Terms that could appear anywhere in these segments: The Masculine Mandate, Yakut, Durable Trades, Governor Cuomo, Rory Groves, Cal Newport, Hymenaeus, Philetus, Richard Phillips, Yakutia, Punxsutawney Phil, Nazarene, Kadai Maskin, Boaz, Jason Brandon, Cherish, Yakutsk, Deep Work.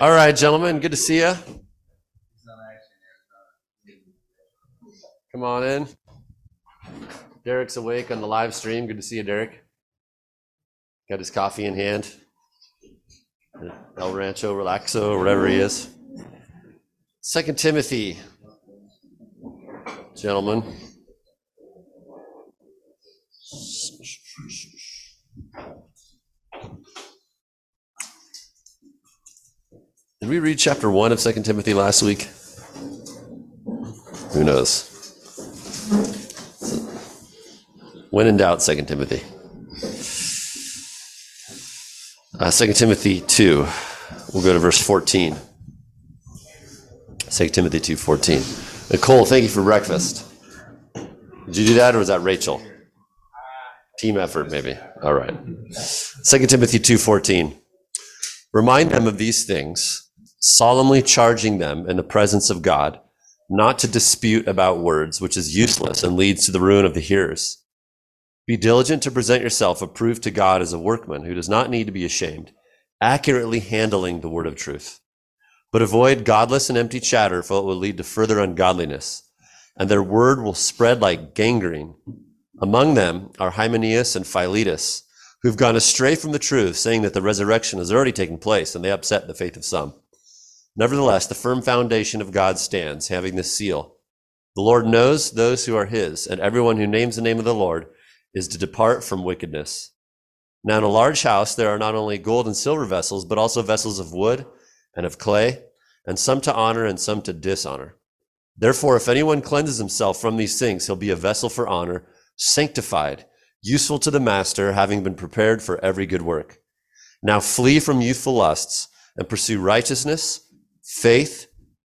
All right, gentlemen, good to see you. Come on in. Derek's awake on the live stream. Good to see you, Derek. Got his coffee in hand. El Rancho Relaxo, whatever he is. 2 Timothy, gentlemen. Did we read chapter 1 of 2 Timothy last week? Who knows? When in doubt, 2 Timothy. 2 Timothy 2, we'll go to verse 14. 2 Timothy 2:14. Nicole, thank you for breakfast. Did you do that, or was that Rachel? Team effort, maybe. All right. 2 Timothy 2:14. Remind them of these things, solemnly charging them in the presence of God, not to dispute about words, which is useless and leads to the ruin of the hearers. Be diligent to present yourself approved to God as a workman who does not need to be ashamed, accurately handling the word of truth. But avoid godless and empty chatter, for it will lead to further ungodliness, and their word will spread like gangrene. Among them are Hymenaeus and Philetus, who've gone astray from the truth, saying that the resurrection has already taken place, and they upset the faith of some. Nevertheless, the firm foundation of God stands, having this seal. The Lord knows those who are his, and everyone who names the name of the Lord is to depart from wickedness. Now in a large house there are not only gold and silver vessels, but also vessels of wood and of clay, and some to honor and some to dishonor. Therefore, if anyone cleanses himself from these things, he'll be a vessel for honor, sanctified, useful to the master, having been prepared for every good work. Now flee from youthful lusts and pursue righteousness, faith,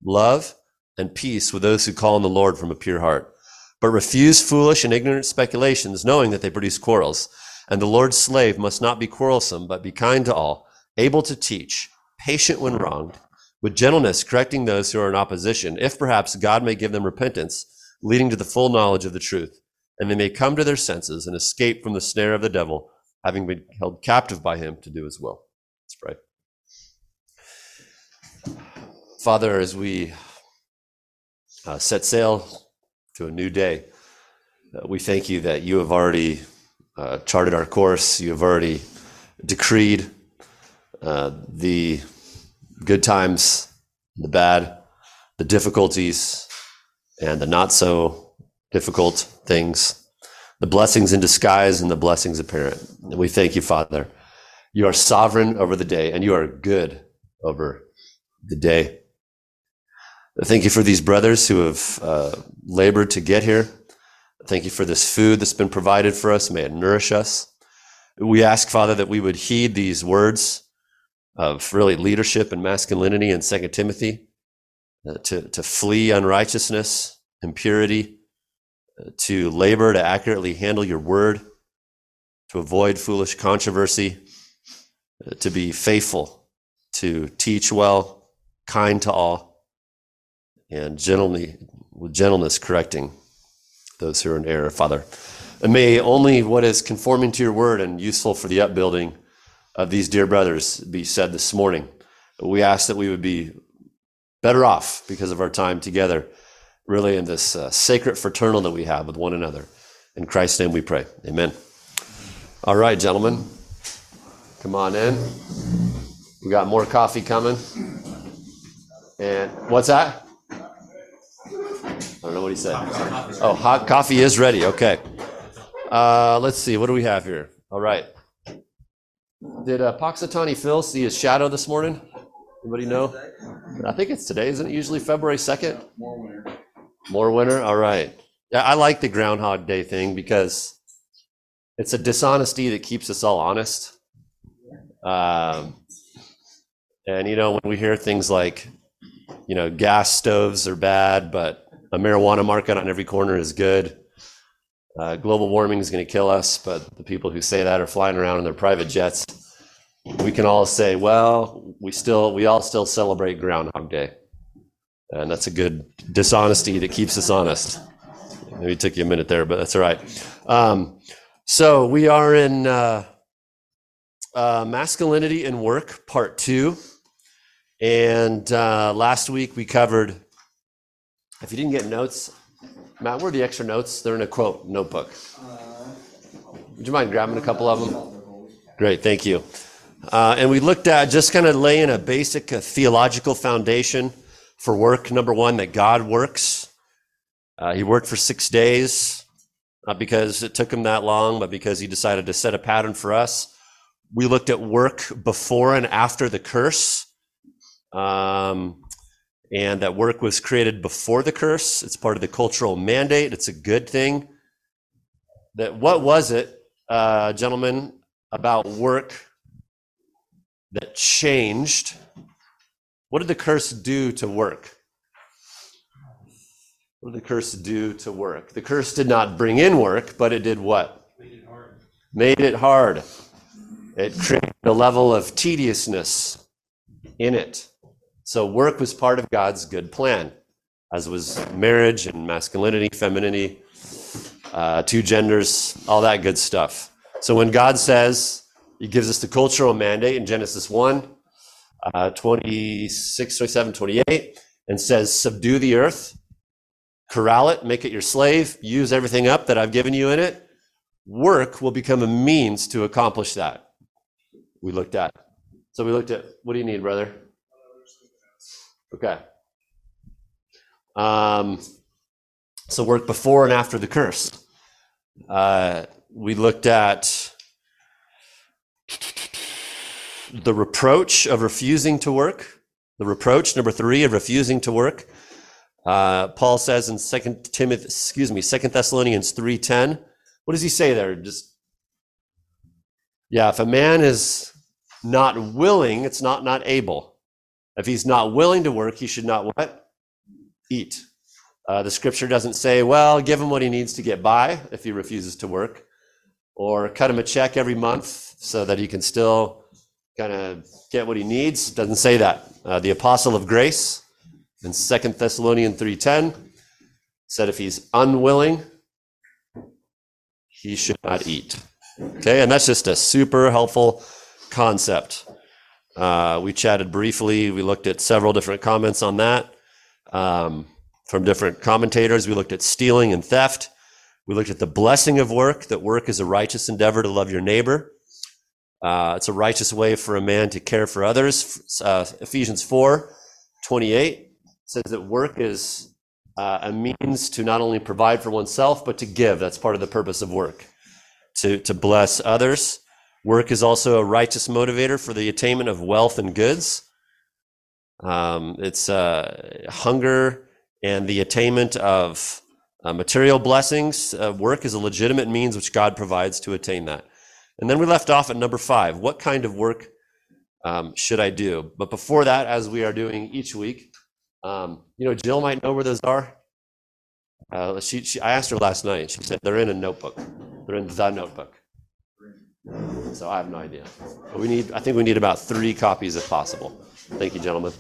love, and peace with those who call on the Lord from a pure heart. But refuse foolish and ignorant speculations, knowing that they produce quarrels. And the Lord's slave must not be quarrelsome, but be kind to all, able to teach, patient when wronged, with gentleness correcting those who are in opposition, if perhaps God may give them repentance, leading to the full knowledge of the truth, and they may come to their senses and escape from the snare of the devil, having been held captive by him to do his will. Let's pray. Father, as we set sail to a new day, we thank you that you have already charted our course. You have already decreed the good times, the bad, the difficulties, and the not so difficult things, the blessings in disguise and the blessings apparent. And we thank you, Father. You are sovereign over the day, and you are good over the day. Thank you for these brothers who have labored to get here. Thank you for this food that's been provided for us. May it nourish us. We ask, Father, that we would heed these words of really leadership and masculinity in 2 Timothy, to flee unrighteousness, impurity, to labor to accurately handle your word, to avoid foolish controversy, to be faithful, to teach well, kind to all, and gently, with gentleness correcting those who are in error, Father. And may only what is conforming to your word and useful for the upbuilding of these dear brothers be said this morning. We ask that we would be better off because of our time together, really in this sacred fraternal that we have with one another. In Christ's name we pray. Amen. All right, gentlemen, come on in. We got more coffee coming. And what's that? I don't know what he said. Oh, hot coffee is ready. Okay. Let's see. What do we have here? All right. Did Punxsutawney Phil see his shadow this morning? Anybody know? I think it's today. Isn't it usually February 2nd? More winter. All right. Yeah, I like the Groundhog Day thing because it's a dishonesty that keeps us all honest. And, you know, when we hear things like, you know, gas stoves are bad, but a marijuana market on every corner is good. Global warming is going to kill us, but the people who say that are flying around in their private jets. We can all say, well, we all still celebrate Groundhog Day. And that's a good dishonesty that keeps us honest. Maybe it took you a minute there, but that's all right. So we are in Masculinity in Work, Part 2. And last week we covered, if you didn't get notes, Matt, where are the extra notes? They're in a quote notebook. Would you mind grabbing a couple of them? Great, thank you. And we looked at just kind of laying a basic theological foundation for work. Number one, that God works. He worked for 6 days, not because it took him that long, but because he decided to set a pattern for us. We looked at work before and after the curse, and that work was created before the curse. It's part of the cultural mandate. It's a good thing. That what was it, gentlemen, about work that changed? What did the curse do to work? What did the curse do to work? The curse did not bring in work, but it did what? Made it hard. Made it hard. It created a level of tediousness in it. So work was part of God's good plan, as was marriage and masculinity, femininity, two genders, all that good stuff. So when God says, he gives us the cultural mandate in Genesis 1, 26, 27, 28, and says, subdue the earth, corral it, make it your slave, use everything up that I've given you in it. Work will become a means to accomplish that. We looked at. So we looked at, what do you need, brother? Okay. So work before and after the curse. We looked at the reproach of refusing to work. The reproach, number three, of refusing to work. Paul says in 2 Thessalonians 3:10. What does he say there? If a man is not willing, it's not able. If he's not willing to work, he should not what? Eat. The scripture doesn't say, well, give him what he needs to get by if he refuses to work, or cut him a check every month so that he can still kind of get what he needs. Doesn't say that. The apostle of grace in 2 Thessalonians 3:10 said if he's unwilling, he should not eat. Okay, and that's just a super helpful concept. We chatted briefly. We looked at several different comments on that from different commentators. We looked at stealing and theft. We looked at the blessing of work, that work is a righteous endeavor to love your neighbor. It's a righteous way for a man to care for others. Ephesians 4:28 says that work is a means to not only provide for oneself, but to give. That's part of the purpose of work, to bless others. Work is also a righteous motivator for the attainment of wealth and goods. It's hunger and the attainment of material blessings. Work is a legitimate means which God provides to attain that. And then we left off at number 5. What kind of work should I do? But before that, as we are doing each week, Jill might know where those are. I asked her last night. She said they're in a notebook. They're in the notebook. So I have no idea. But I think we need about 3 copies if possible. Thank you, gentlemen.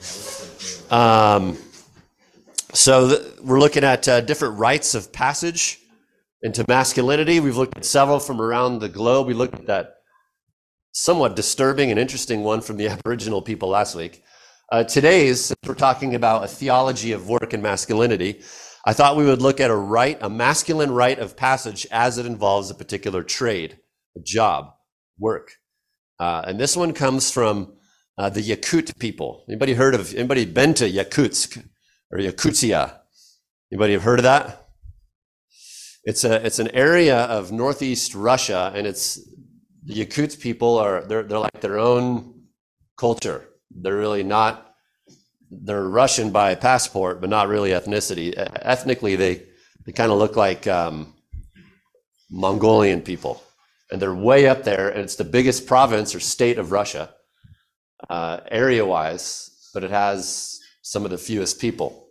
We're looking at different rites of passage into masculinity. We've looked at several from around the globe. We looked at that somewhat disturbing and interesting one from the Aboriginal people last week. Since we're talking about a theology of work and masculinity, I thought we would look at a masculine rite of passage as it involves a particular trade, a job, work. And this one comes from the Yakut people. Anybody been to Yakutsk or Yakutia? Anybody have heard of that? It's an area of northeast Russia, and it's the Yakut people they're like their own culture. They're really not, they're Russian by passport, but not really ethnicity. Ethnically, they kind of look like Mongolian people, and they're way up there, and it's the biggest province or state of Russia, area-wise, but it has some of the fewest people.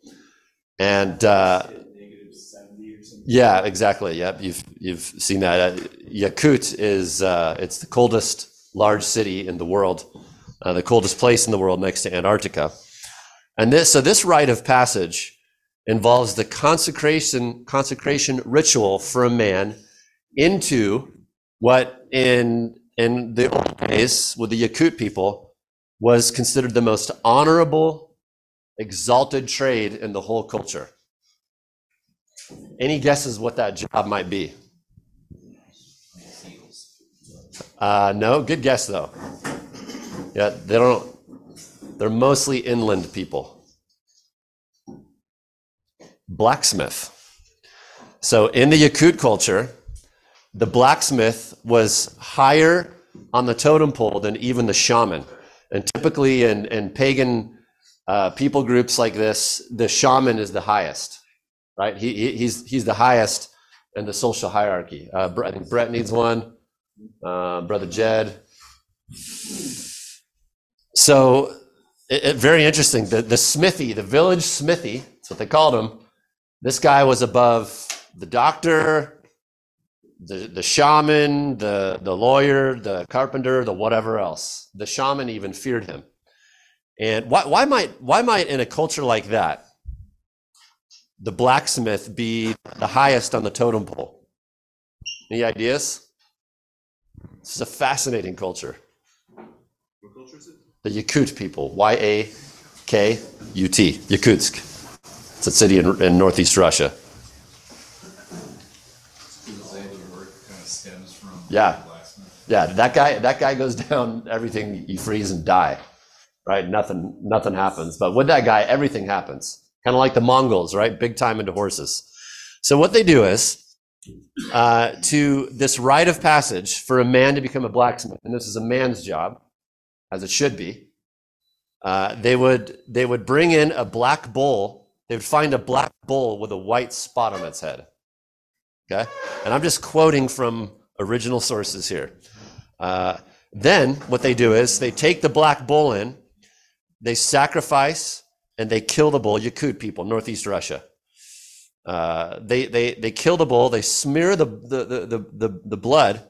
And yeah, exactly. Yep, you've seen that. Yakut is it's the coldest large city in the world, the coldest place in the world next to Antarctica. And this rite of passage involves the consecration ritual for a man into what in the old days with the Yakut people was considered the most honorable, exalted trade in the whole culture. Any guesses what that job might be? No, good guess though. Yeah, they're mostly inland people. Blacksmith. So in the Yakut culture, the blacksmith was higher on the totem pole than even the shaman. And typically in pagan people groups like this, the shaman is the highest, right? He's the highest in the social hierarchy. I think Brett needs one. Brother Jed. So very interesting. The smithy, the village smithy, that's what they called him. This guy was above the doctor, the shaman, the lawyer, the carpenter, the whatever else. The shaman even feared him. And why might in a culture like that the blacksmith be the highest on the totem pole? Any ideas? This is a fascinating culture. What culture is it? The Yakut people. Yakut. Yakutsk. It's a city in northeast Russia. Yeah. Yeah, that guy goes down, everything you freeze and die. Right? Nothing happens. But with that guy, everything happens. Kind of like the Mongols, right? Big time into horses. So what they do is to this rite of passage for a man to become a blacksmith, and this is a man's job, as it should be. They would bring in a black bull. They would find a black bull with a white spot on its head. Okay? And I'm just quoting from original sources here. Then what they do is they take the black bull in, they sacrifice, and they kill the bull. Yakut people, northeast Russia. They kill the bull. They smear the blood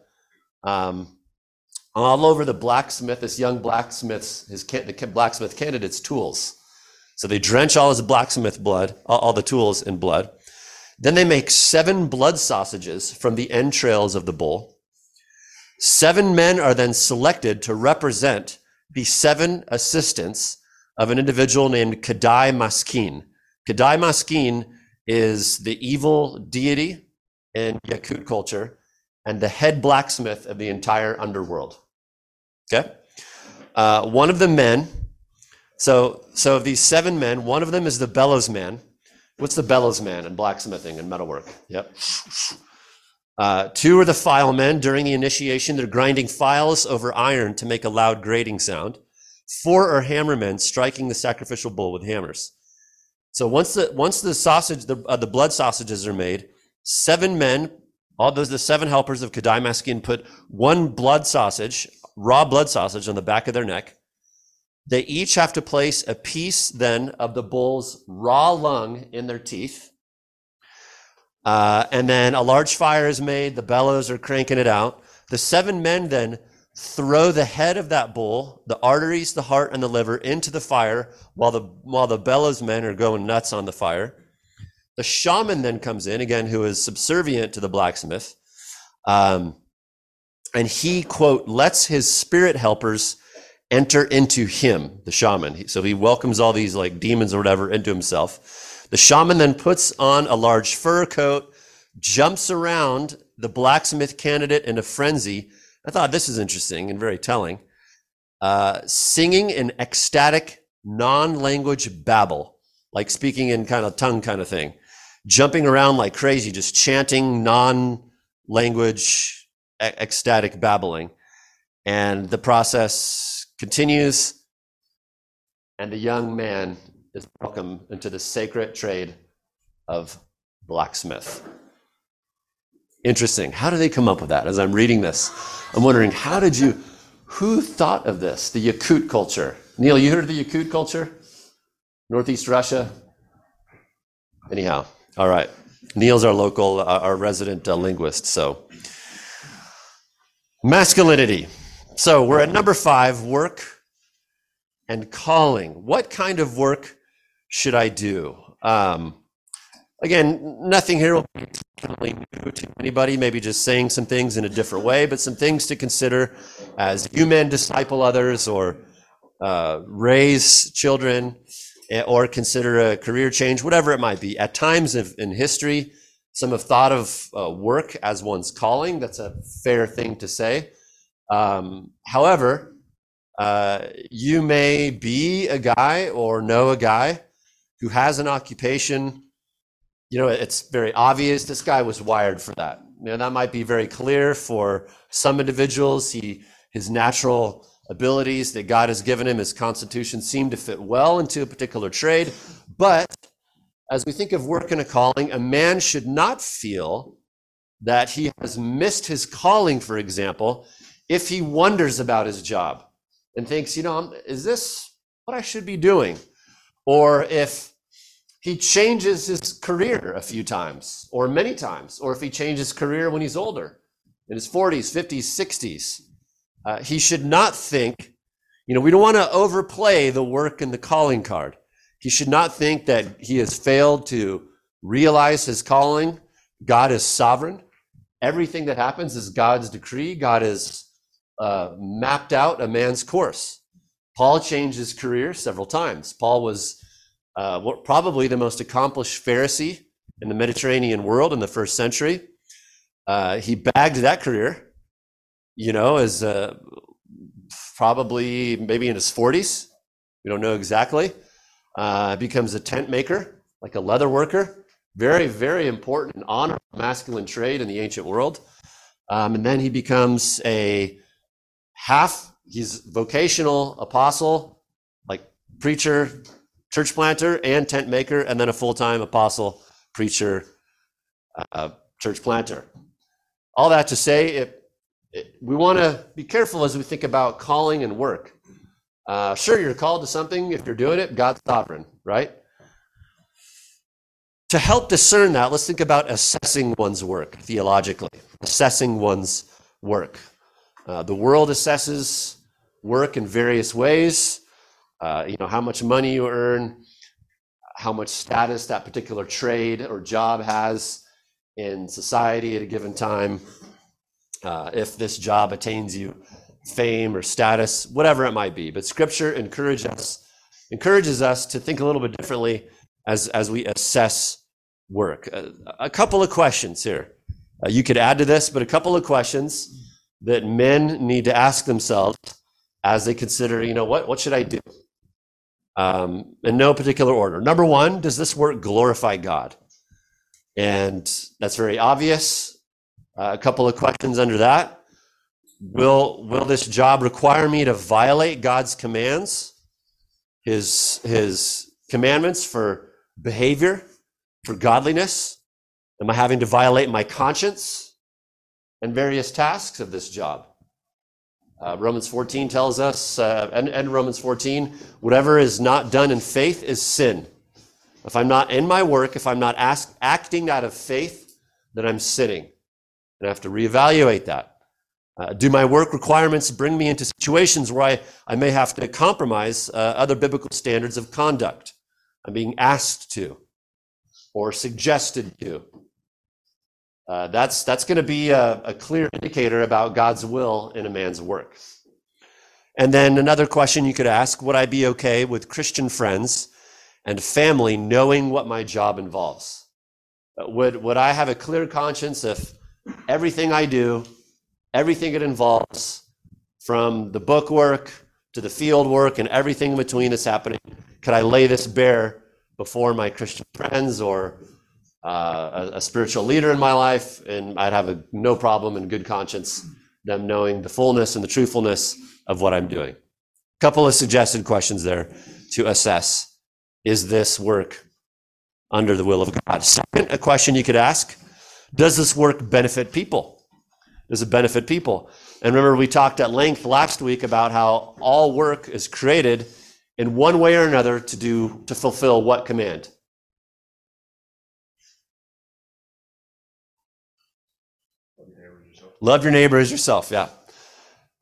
all over the blacksmith. This young blacksmith's the blacksmith candidate's tools. So they drench all his blacksmith blood, all the tools in blood. Then they make 7 blood sausages from the entrails of the bull. 7 men are then selected to represent the 7 assistants of an individual named Kadai Maskin. Kadai Maskin is the evil deity in Yakut culture and the head blacksmith of the entire underworld. Okay? One of the men, so of these 7 men, one of them is the bellows man. What's the bellows man in blacksmithing and metalwork? Yep. 2 are the file men. During the initiation, they're grinding files over iron to make a loud grating sound. 4 are hammer men striking the sacrificial bull with hammers. So once the sausage, the blood sausages are made, 7 men, all those the 7 helpers of Kadai Maskin put 1 blood sausage, raw blood sausage, on the back of their neck. They each have to place a piece then of the bull's raw lung in their teeth. And then a large fire is made. The bellows are cranking it out. The 7 men then throw the head of that bull, the arteries, the heart, and the liver into the fire while the bellows men are going nuts on the fire. The shaman then comes in, again, who is subservient to the blacksmith. And he, quote, lets his spirit helpers enter into him, the shaman. So he welcomes all these like demons or whatever into himself. The shaman then puts on a large fur coat, jumps around the blacksmith candidate in a frenzy. I thought this is interesting and very telling. Singing in ecstatic non-language babble, like speaking in kind of tongue kind of thing. Jumping around like crazy, just chanting non-language ecstatic babbling. And the process continues, and the young man is welcomed into the sacred trade of blacksmith. Interesting. How do they come up with that? As I'm reading this, I'm wondering, who thought of this? The Yakut culture. Neil, you heard of the Yakut culture? Northeast Russia? Anyhow, all right. Neil's our local, our resident linguist, so. Masculinity. So we're at number 5, work and calling. What kind of work should I do? Again, nothing here will be totally new to anybody, maybe just saying some things in a different way, but some things to consider as you men disciple others or raise children, or consider a career change, whatever it might be. At times in history, some have thought of work as one's calling. That's a fair thing to say. However, you may be a guy or know a guy who has an occupation. You know, it's very obvious this guy was wired for that. You know, that might be very clear for some individuals. His natural abilities that God has given him, his constitution, seem to fit well into a particular trade. But as we think of work and a calling, a man should not feel that he has missed his calling, for example, if he wonders about his job and thinks, you know, is this what I should be doing? Or if he changes his career a few times or many times, or if he changes career when he's older, in his 40s, 50s, 60s, he should not think, you know, we don't want to overplay the work and the calling card. He should not think that he has failed to realize his calling. God is sovereign. Everything that happens is God's decree. God has mapped out a man's course. Paul changed his career several times. Paul was probably the most accomplished Pharisee in the Mediterranean world in the first century. He bagged that career, you know, as probably maybe in his 40s. We don't know exactly. Becomes a tent maker, like a leather worker. Very, very important and honorable masculine trade in the ancient world. And then he becomes he's vocational apostle, like preacher, church planter, and tent maker, and then a full-time apostle, preacher, church planter. All that to say, we want to be careful as we think about calling and work. Sure, you're called to something. If you're doing it, God's sovereign, right? To help discern that, let's think about assessing one's work theologically, assessing one's work. The world assesses work in various ways. You know, how much money you earn, how much status that particular trade or job has in society at a given time. If this job attains you fame or status, whatever it might be. But Scripture encourages us to think a little bit differently as we assess work. A couple of questions here. You could add to this, but a couple of questions that men need to ask themselves as they consider, you know, what should I do? In no particular order. Number one, does this work glorify God? And that's very obvious. A couple of questions under that. Will this job require me to violate God's commands, his commandments for behavior, for godliness? Am I having to violate my conscience and various tasks of this job? Romans 14 tells us, and Romans 14, whatever is not done in faith is sin. If I'm not in my work, if I'm not acting out of faith, then I'm sinning. And I have to reevaluate that. Do my work requirements bring me into situations where I may have to compromise other biblical standards of conduct? I'm being asked to or suggested to. That's going to be a clear indicator about God's will in a man's work. And then another question you could ask, would I be okay with Christian friends and family knowing what my job involves? Would I have a clear conscience if everything I do, everything it involves, from the book work to the field work and everything in between that's happening, could I lay this bare before my Christian friends or a spiritual leader in my life? And I'd have no problem and good conscience them knowing the fullness and the truthfulness of what I'm doing. A couple of suggested questions there to assess. Is this work under the will of God? Second, a question you could ask. Does this work benefit people? Does it benefit people? And remember, we talked at length last week about how all work is created in one way or another to fulfill what command? Love your neighbor as yourself. Yeah.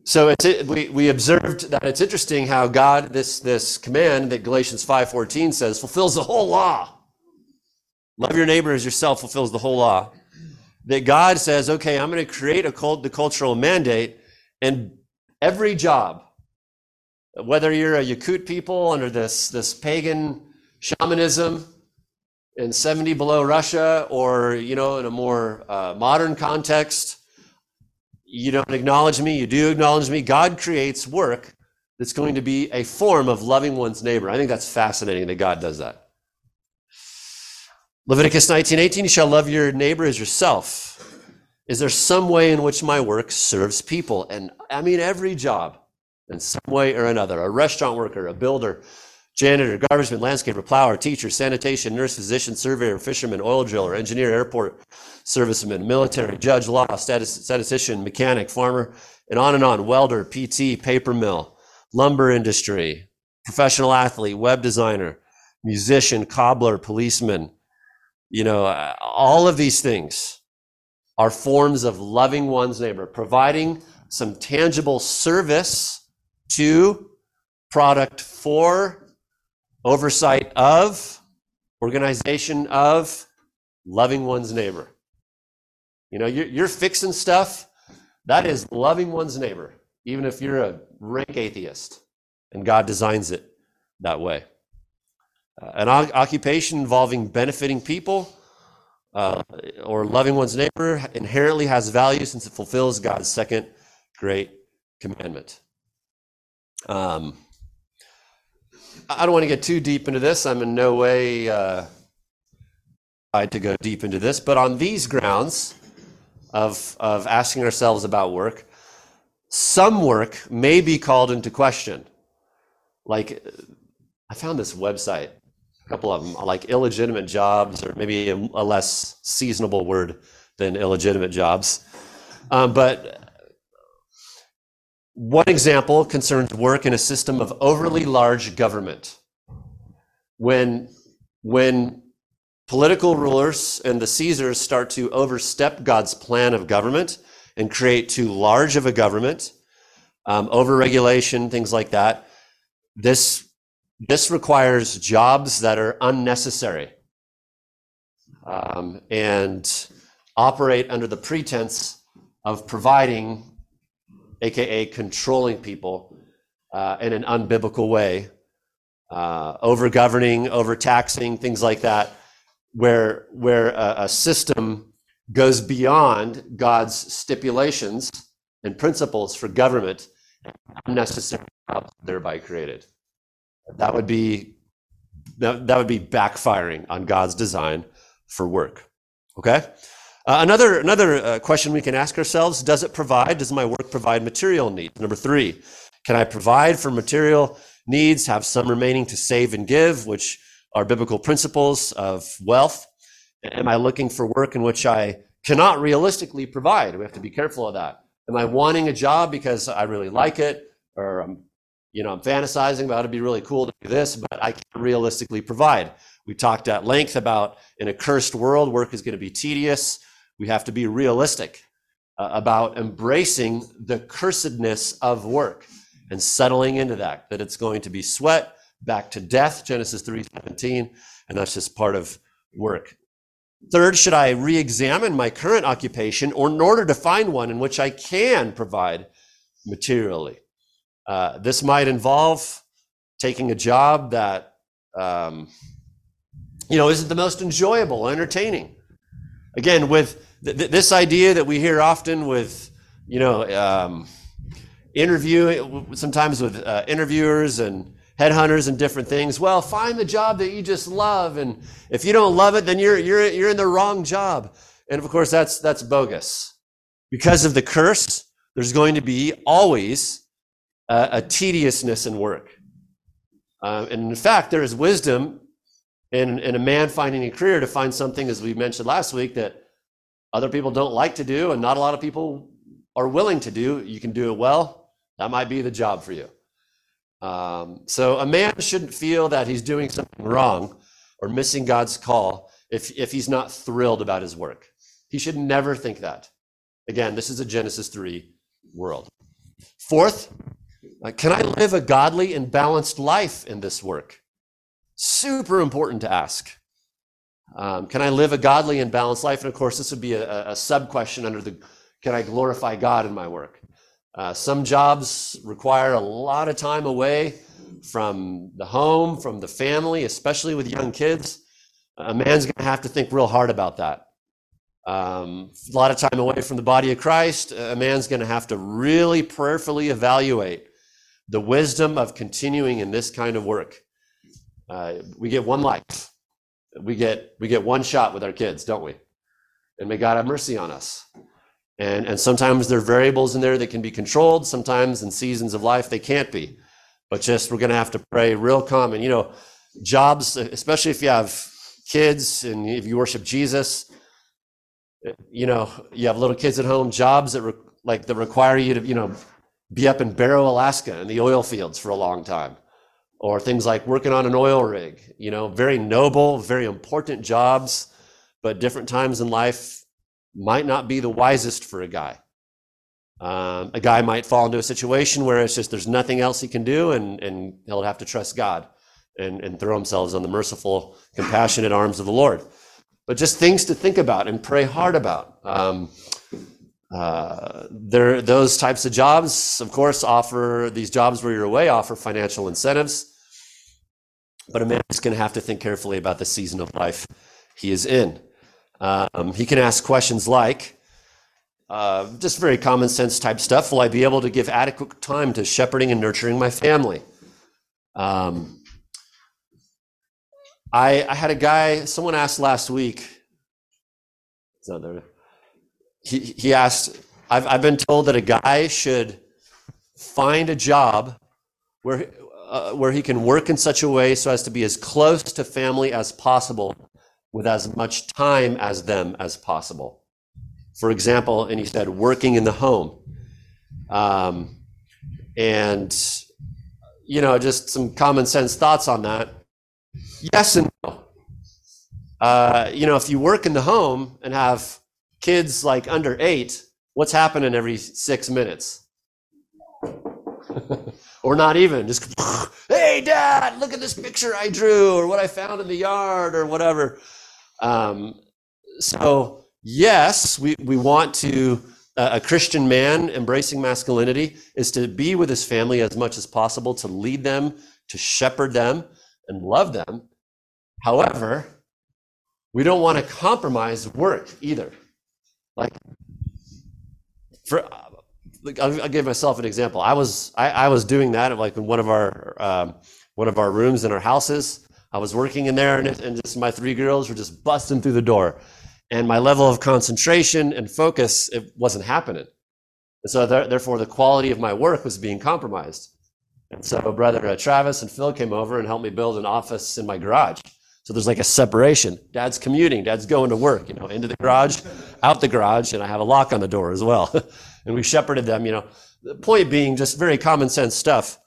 So we observed that it's interesting how God, this command that Galatians 5:14 says, fulfills the whole law. Love your neighbor as yourself fulfills the whole law. That God says, okay, I'm going to create the cultural mandate, and every job whether you're a Yakut people under this pagan shamanism in 70 below Russia, or, you know, in a more modern context, you don't acknowledge me, you do acknowledge me. God creates work that's going to be a form of loving one's neighbor. I think that's fascinating that God does that. Leviticus 19:18, you shall love your neighbor as yourself. Is there some way in which my work serves people? And I mean, every job in some way or another, a restaurant worker, a builder, janitor, garbage man, landscaper, plower, teacher, sanitation, nurse, physician, surveyor, fisherman, oil driller, engineer, airport serviceman, military, judge, law, statistician, mechanic, farmer, and on and on, welder, PT, paper mill, lumber industry, professional athlete, web designer, musician, cobbler, policeman. You know, all of these things are forms of loving one's neighbor, providing some tangible service to, product for, oversight of, organization of, loving one's neighbor. You know, you're fixing stuff. That is loving one's neighbor, even if you're a rank atheist, and God designs it that way. An occupation involving benefiting people or loving one's neighbor inherently has value since it fulfills God's second great commandment. I don't want to get too deep into this. I'm in no way tried to go deep into this, but on these grounds of asking ourselves about work, some work may be called into question. Like, I found this website, a couple of them, like illegitimate jobs, or maybe a less seasonable word than illegitimate jobs. But one example concerns work in a system of overly large government. When political rulers and the Caesars start to overstep God's plan of government and create too large of a government, overregulation, things like that, this requires jobs that are unnecessary and operate under the pretense of providing, aka controlling people in an unbiblical way, over-governing, over-taxing, things like that, where a system goes beyond God's stipulations and principles for government, and unnecessary jobs thereby created. That would be backfiring on God's design for work. Okay. Another question we can ask ourselves: Does my work provide material needs? Number three, can I provide for material needs, have some remaining to save and give, which are biblical principles of wealth? Am I looking for work in which I cannot realistically provide? We have to be careful of that. Am I wanting a job because I really like it, or I'm fantasizing about it'd be really cool to do this, but I can't realistically provide? We talked at length about, in a cursed world, work is going to be tedious. We have to be realistic about embracing the cursedness of work and settling into that it's going to be sweat back to death, Genesis 3:17, and that's just part of work. Third, should I re-examine my current occupation or in order to find one in which I can provide materially? This might involve taking a job that, isn't the most enjoyable or entertaining. Again, with this idea that we hear often with, interviewers and headhunters and different things. Well, find the job that you just love, and if you don't love it, then you're in the wrong job. And of course, that's bogus. Because of the curse, there's going to be always a tediousness in work. And in fact, there is wisdom in a man finding a career to find something, as we mentioned last week, that other people don't like to do and not a lot of people are willing to do. You can do it well. That might be the job for you. So a man shouldn't feel that he's doing something wrong or missing God's call if he's not thrilled about his work. He should never think that. Again, this is a Genesis 3 world. Fourth, can I live a godly and balanced life in this work? Super important to ask. Can I live a godly and balanced life? And of course, this would be a sub question under the, can I glorify God in my work? Some jobs require a lot of time away from the home, from the family, especially with young kids. A man's going to have to think real hard about that. A lot of time away from the body of Christ. A man's going to have to really prayerfully evaluate the wisdom of continuing in this kind of work. We get one life. We get one shot with our kids, don't we? And may God have mercy on us. And sometimes there are variables in there that can be controlled. Sometimes in seasons of life, they can't be. But just, we're going to have to pray real calm. And, you know, jobs, especially if you have kids and if you worship Jesus, you know, you have little kids at home, jobs that that require you to, you know, be up in Barrow, Alaska in the oil fields for a long time, or things like working on an oil rig, you know, very noble, very important jobs, but different times in life might not be the wisest for a guy. A guy might fall into a situation where it's just, there's nothing else he can do, and he'll have to trust God and throw themselves on the merciful, compassionate arms of the Lord. But just things to think about and pray hard about. Those types of jobs, of course, offer financial incentives, but a man is going to have to think carefully about the season of life he is in. He can ask questions like, just very common sense type stuff. Will I be able to give adequate time to shepherding and nurturing my family? I had a guy, someone asked last week, it's not there. He asked, I've been told that a guy should find a job where he can work in such a way so as to be as close to family as possible with as much time as them as possible. For example, and he said, working in the home. And, you know, just some common sense thoughts on that. Yes and no. You know, if you work in the home and have kids like under 8, what's happening every 6 minutes? Or not even, just, hey, Dad, look at this picture I drew, or what I found in the yard, or whatever. So, yes, we want to, a Christian man embracing masculinity is to be with his family as much as possible, to lead them, to shepherd them, and love them. However, we don't want to compromise work either. Like, I'll give myself an example. I was doing that at like in one of our rooms in our houses. I was working in there, and just my 3 girls were just busting through the door, and my level of concentration and focus, it wasn't happening, and so therefore the quality of my work was being compromised. And so brother Travis and Phil came over and helped me build an office in my garage. So there's like a separation. Dad's commuting, Dad's going to work, you know, into the garage, out the garage, and I have a lock on the door as well. And we shepherded them, you know. The point being, just very common sense stuff.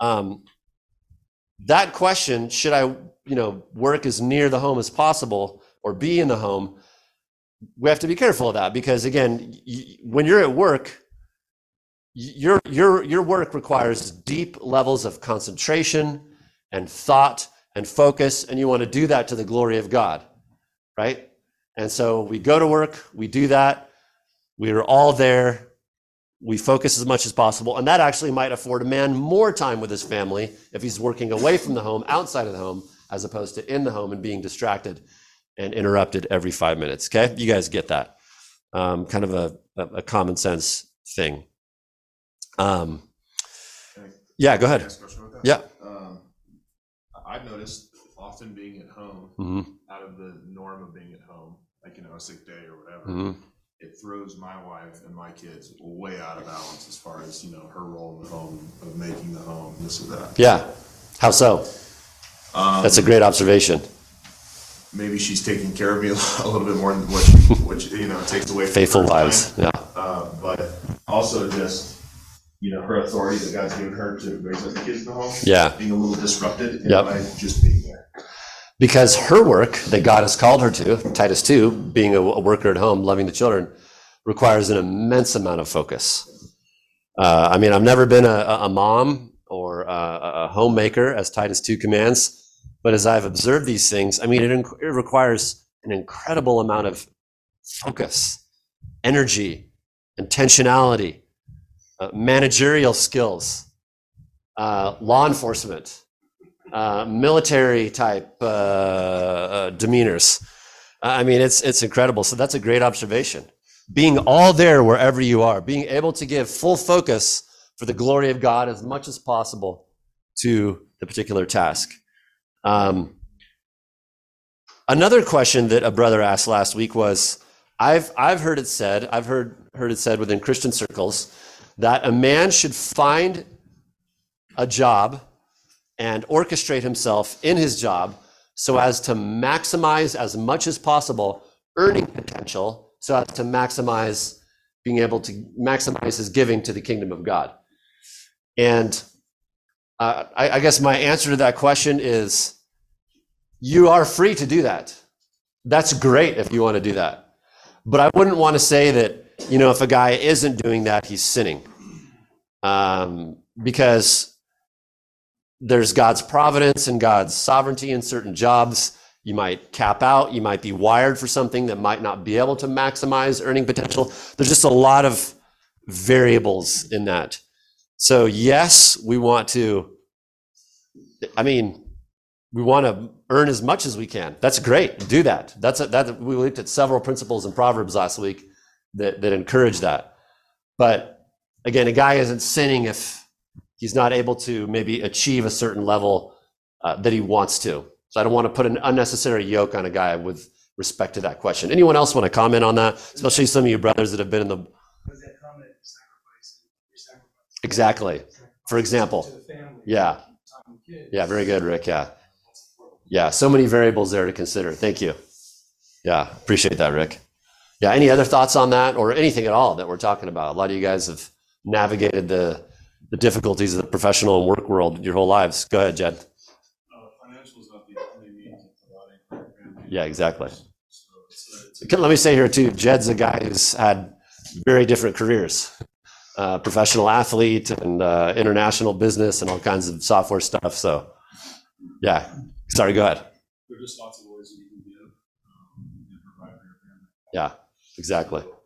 That question, should I, you know, work as near the home as possible or be in the home? We have to be careful of that, because again, when you're at work, your work requires deep levels of concentration and thought and focus, and you want to do that to the glory of God, right? And so we go to work, we do that, we are all there, we focus as much as possible, and that actually might afford a man more time with his family if he's working away from the home, outside of the home, as opposed to in the home and being distracted and interrupted every 5 minutes, okay? You guys get that. Kind of a common sense thing. Yeah, go ahead. Yeah. I've noticed often being at home, mm-hmm. out of the norm of being at home, like, you know, a sick day or whatever, mm-hmm. it throws my wife and my kids way out of balance as far as, you know, her role in the home, of making the home, this or that. Yeah. How so? That's a great observation. Maybe she's taking care of me a little bit more than what she, you know, takes away from faithful wives. Yeah. But also just, you know, her authority that God's given her to raise up the kids in the home, yeah. being a little disrupted by just being there. Because her work that God has called her to, Titus 2, being a worker at home, loving the children, requires an immense amount of focus. I mean, I've never been a mom or a homemaker, as Titus 2 commands, but as I've observed these things, I mean, it requires an incredible amount of focus, energy, intentionality, managerial skills, law enforcement, military type demeanors. I mean, it's incredible. So that's a great observation. Being all there wherever you are, being able to give full focus for the glory of God as much as possible to the particular task. Another question that a brother asked last week was, I've heard it said within Christian circles that a man should find a job and orchestrate himself in his job so as to maximize as much as possible earning potential, so as to maximize being able to maximize his giving to the kingdom of God. And I guess my answer to that question is, you are free to do that. That's great if you want to do that. But I wouldn't want to say that, you know, if a guy isn't doing that, he's sinning. Because there's God's providence and God's sovereignty in certain jobs. You might cap out. You might be wired for something that might not be able to maximize earning potential. There's just a lot of variables in that. So yes, we want to, I mean, we want to earn as much as we can. That's great. Do that. We looked at several principles in Proverbs last week that encourage that. But again, a guy isn't sinning if he's not able to maybe achieve a certain level that he wants to. So I don't want to put an unnecessary yoke on a guy with respect to that question. Anyone else want to comment on that? Especially some of you brothers that have been in the... Was that comment sacrifice? Your sacrifice. Exactly. Sacrifice. For example. To the family. Yeah. Yeah, very good, Rick. Yeah. Yeah, so many variables there to consider. Thank you. Yeah, appreciate that, Rick. Yeah, any other thoughts on that or anything at all that we're talking about? A lot of you guys have navigated the difficulties of the professional and work world your whole lives. Go ahead, Jed. Financial is not the only means of providing for family. Yeah, exactly. So let me say here too, Jed's a guy who's had very different careers. Professional athlete and international business and all kinds of software stuff. So, yeah. Sorry, go ahead. There are just lots of ways that you can give and provide for your family. Yeah, exactly. So, a guy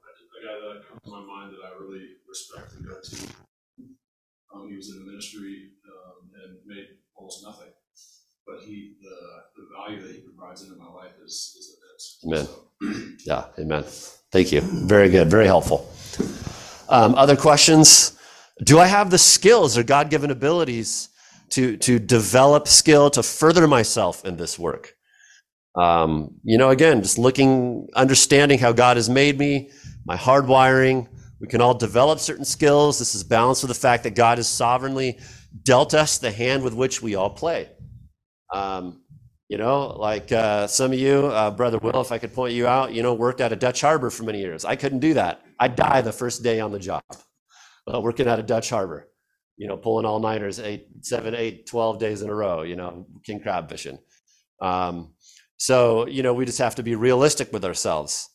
that comes to my mind that I really respect and go to, he was in the ministry and made almost nothing, but the value that he provides into my life is immense. Amen. So. Yeah, amen. Thank you. Very good. Very helpful. Other questions? Do I have the skills or God-given abilities to develop skill, to further myself in this work? You know, again, just understanding how God has made me, my hardwiring. We can all develop certain skills. This is balanced with the fact that God has sovereignly dealt us the hand with which we all play. You know, like some of you, Brother Will, if I could point you out, you know, worked at a Dutch harbor for many years. I couldn't do that. I'd die the first day on the job, working at a Dutch harbor. You know, pulling all-nighters 8, 7, 8, 12 days in a row, you know, king crab fishing. So, you know, we just have to be realistic with ourselves.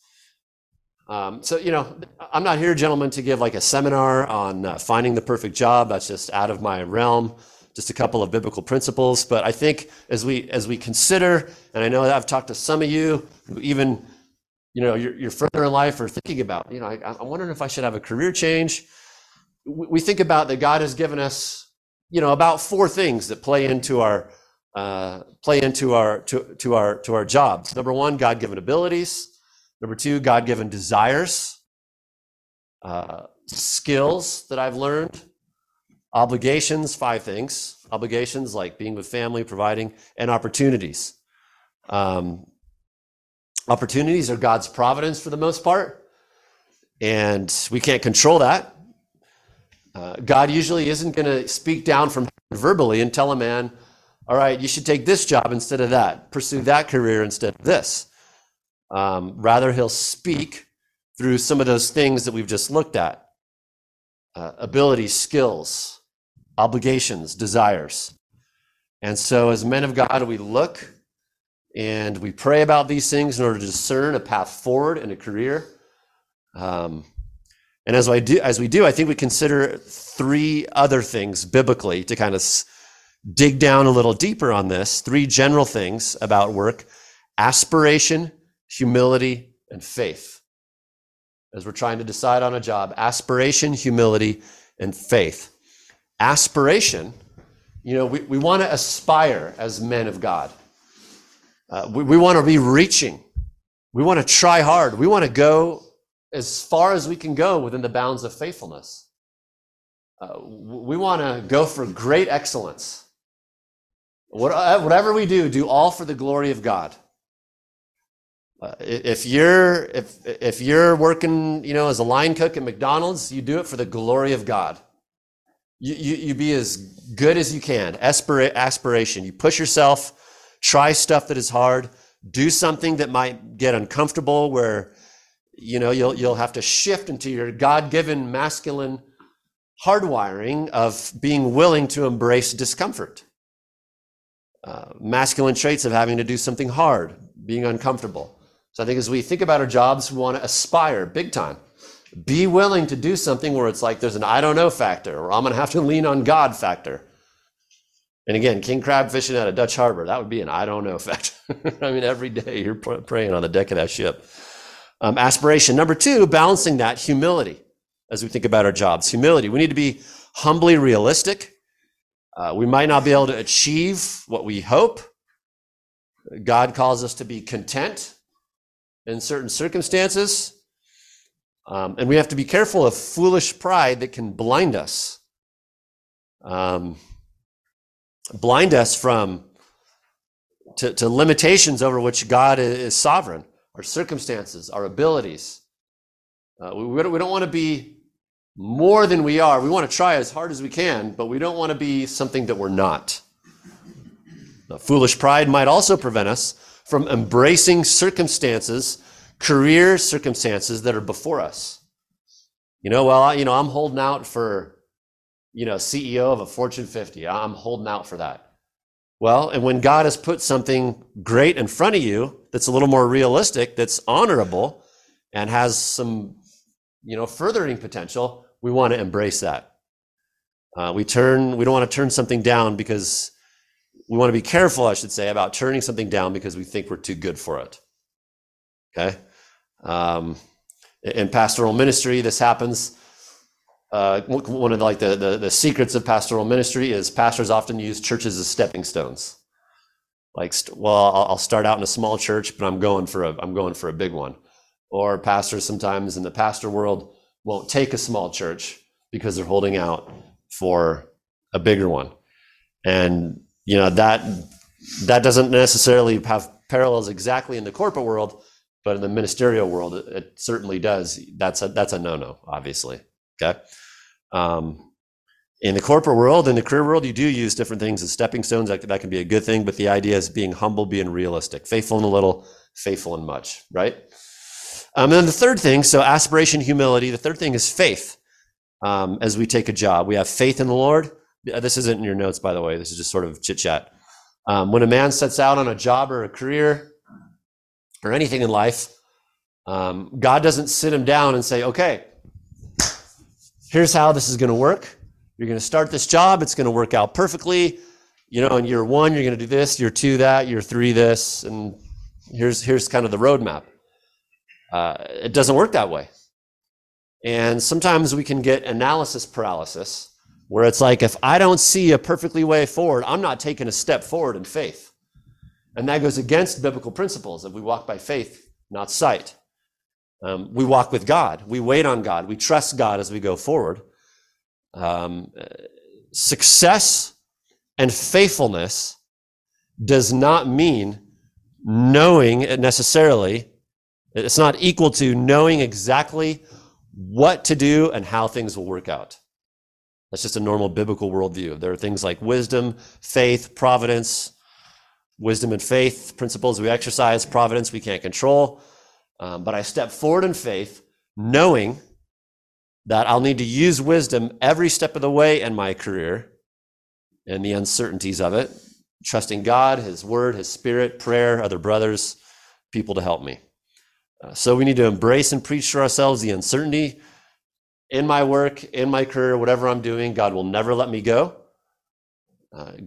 So, you know, I'm not here, gentlemen, to give like a seminar on finding the perfect job. That's just out of my realm, just a couple of biblical principles. But I think as we consider, and I know that I've talked to some of you who even, you know, you're further in life or thinking about, you know, I'm wondering if I should have a career change. We think about that God has given us, you know, about 4 things that play into our jobs. Number 1, God-given abilities. Number 2, God-given desires, skills that I've learned, obligations, 5 things, obligations like being with family, providing, and opportunities. Opportunities are God's providence for the most part, and we can't control that. God usually isn't going to speak down from verbally and tell a man, all right, you should take this job instead of that, pursue that career instead of this. Rather, he'll speak through some of those things that we've just looked at. Abilities, skills, obligations, desires. And so as men of God, we look and we pray about these things in order to discern a path forward in a career. And as we do, I think we consider 3 other things biblically to kind of dig down a little deeper on this. 3 general things about work: aspiration, humility, and faith. As we're trying to decide on a job, aspiration, humility, and faith. Aspiration, you know, we want to aspire as men of God. We want to be reaching. We want to try hard. We want to go as far as we can go within the bounds of faithfulness. We want to go for great excellence. Whatever we do, do all for the glory of God. If you're working, you know, as a line cook at McDonald's, you do it for the glory of God. You be as good as you can. Aspiration. You push yourself, try stuff that is hard, do something that might get uncomfortable, where, you know, you'll have to shift into your God-given masculine hardwiring of being willing to embrace discomfort. Masculine traits of having to do something hard, being uncomfortable. So I think as we think about our jobs, we want to aspire big time. Be willing to do something where it's like there's an I don't know factor, or I'm going to have to lean on God factor. And again, king crab fishing out of Dutch Harbor, that would be an I don't know factor. I mean, every day you're praying on the deck of that ship. Aspiration. Number two, balancing that, humility. As we think about our jobs, humility. We need to be humbly realistic. We might not be able to achieve what we hope. God calls us to be content in certain circumstances. And we have to be careful of foolish pride that can blind us. Blind us to limitations over which God is sovereign, our circumstances, our abilities. We don't want to be more than we are. We want to try as hard as we can, but we don't want to be something that we're not. Now, foolish pride might also prevent us from embracing career circumstances that are before us. You know, I'm holding out for, CEO of a Fortune 50. I'm holding out for that. Well, and when God has put something great in front of you that's a little more realistic, that's honorable, and has some, furthering potential, we want to embrace that. We don't want to turn something down because we want to be careful, I should say, about turning something down because we think we're too good for it. Okay? In pastoral ministry, this happens. One of the secrets of pastoral ministry is pastors often use churches as stepping stones. Like, I'll start out in a small church, but I'm going for a big one. Or pastors sometimes in the pastor world won't take a small church because they're holding out for a bigger one. And that doesn't necessarily have parallels exactly in the corporate world, but in the ministerial world, it certainly does. That's a no-no, obviously. Okay. In the corporate world, in the career world, you do use different things as stepping stones. That can be a good thing, but the idea is being humble, being realistic, faithful in a little, faithful in much, right? And then the third thing, so aspiration, humility. The third thing is faith. As we take a job, we have faith in the Lord. This isn't in your notes, by the way. This is just sort of chit chat. When a man sets out on a job or a career or anything in life, God doesn't sit him down and say, okay, here's how this is going to work. You're going to start this job. It's going to work out perfectly. In year one, you're going to do this, year two, that, year three, this, and here's kind of the roadmap. It doesn't work that way. And sometimes we can get analysis paralysis, where it's like, if I don't see a perfectly way forward, I'm not taking a step forward in faith. And that goes against biblical principles that we walk by faith, not sight. We walk with God. We wait on God. We trust God as we go forward. Success and faithfulness does not mean knowing it necessarily. It's not equal to knowing exactly what to do and how things will work out. That's just a normal biblical worldview. There are things like wisdom, faith, providence, wisdom and faith, principles we exercise, providence we can't control. But I step forward in faith, knowing that I'll need to use wisdom every step of the way in my career and the uncertainties of it, trusting God, His Word, His Spirit, prayer, other brothers, people to help me. So we need to embrace and preach to ourselves the uncertainty in my work, in my career, whatever I'm doing. God will never let me go.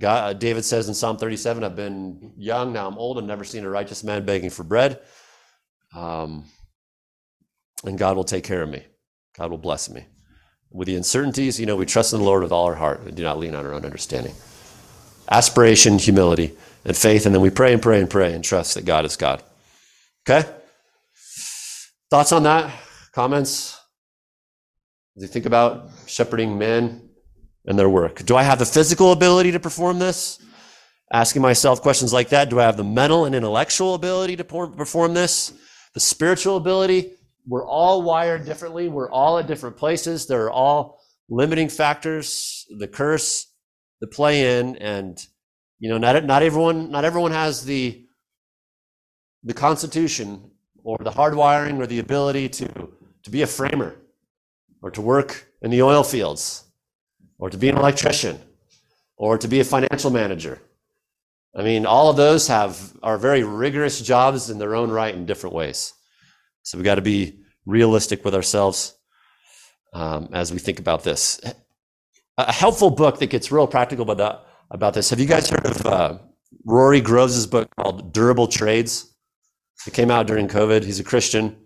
David says in Psalm 37, I've been young, now I'm old, I've never seen a righteous man begging for bread. And God will take care of me. God will bless me. With the uncertainties, we trust in the Lord with all our heart and do not lean on our own understanding. Aspiration, humility, and faith, and then we pray and pray and pray and trust that God is God. Okay? Thoughts on that? Comments? As you think about shepherding men and their work. Do I have the physical ability to perform this? Asking myself questions like that. Do I have the mental and intellectual ability to perform this? The spiritual ability? We're all wired differently. We're all at different places. There are all limiting factors, the curse, the play in, and not everyone has the constitution or the hardwiring or the ability to be a framer or to work in the oil fields or to be an electrician or to be a financial manager. I mean, all of those are very rigorous jobs in their own right in different ways. So we got to be realistic with ourselves as we think about this. A helpful book that gets real practical about this. Have you guys heard of Rory Groves' book called Durable Trades? It came out during COVID. He's a Christian.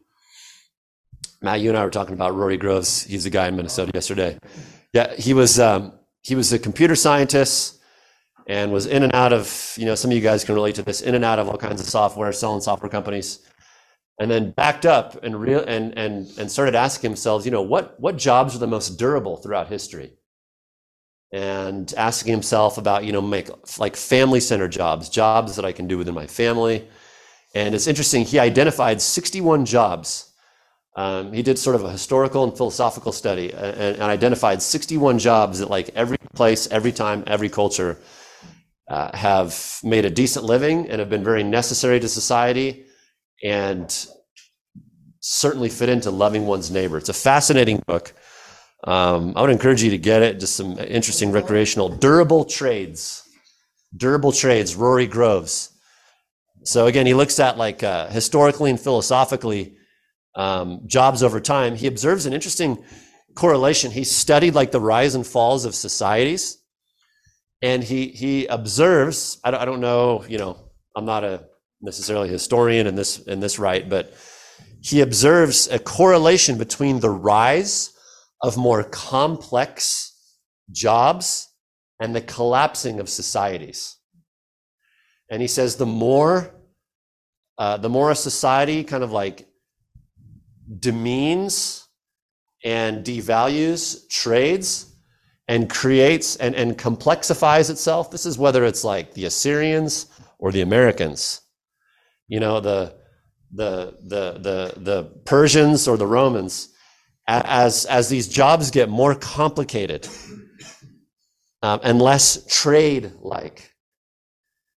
Matt, you and I were talking about Rory Groves. He's a guy in Minnesota yesterday. Yeah, he was a computer scientist and was in and out of, some of you guys can relate to this, in and out of all kinds of software, selling software companies. And then backed up and started asking himself, what jobs are the most durable throughout history? And asking himself about, family center jobs that I can do within my family. And it's interesting, he identified 61 jobs. He did sort of a historical and philosophical study and identified 61 jobs that every place, every time, every culture have made a decent living and have been very necessary to society. And certainly fit into loving one's neighbor. It's a fascinating book. I would encourage you to get it. Just some interesting recreational. Durable Trades, Rory Groves. So again, he looks at historically and philosophically jobs over time. He observes an interesting correlation. He studied the rise and falls of societies. And he observes, I don't know, I'm not a necessarily historian in this right, but he observes a correlation between the rise of more complex jobs and the collapsing of societies. And he says the more a society kind of demeans and devalues trades and creates and complexifies itself, this is whether it's the Assyrians or the Americans, the Persians or the Romans, as these jobs get more complicated and less trade-like,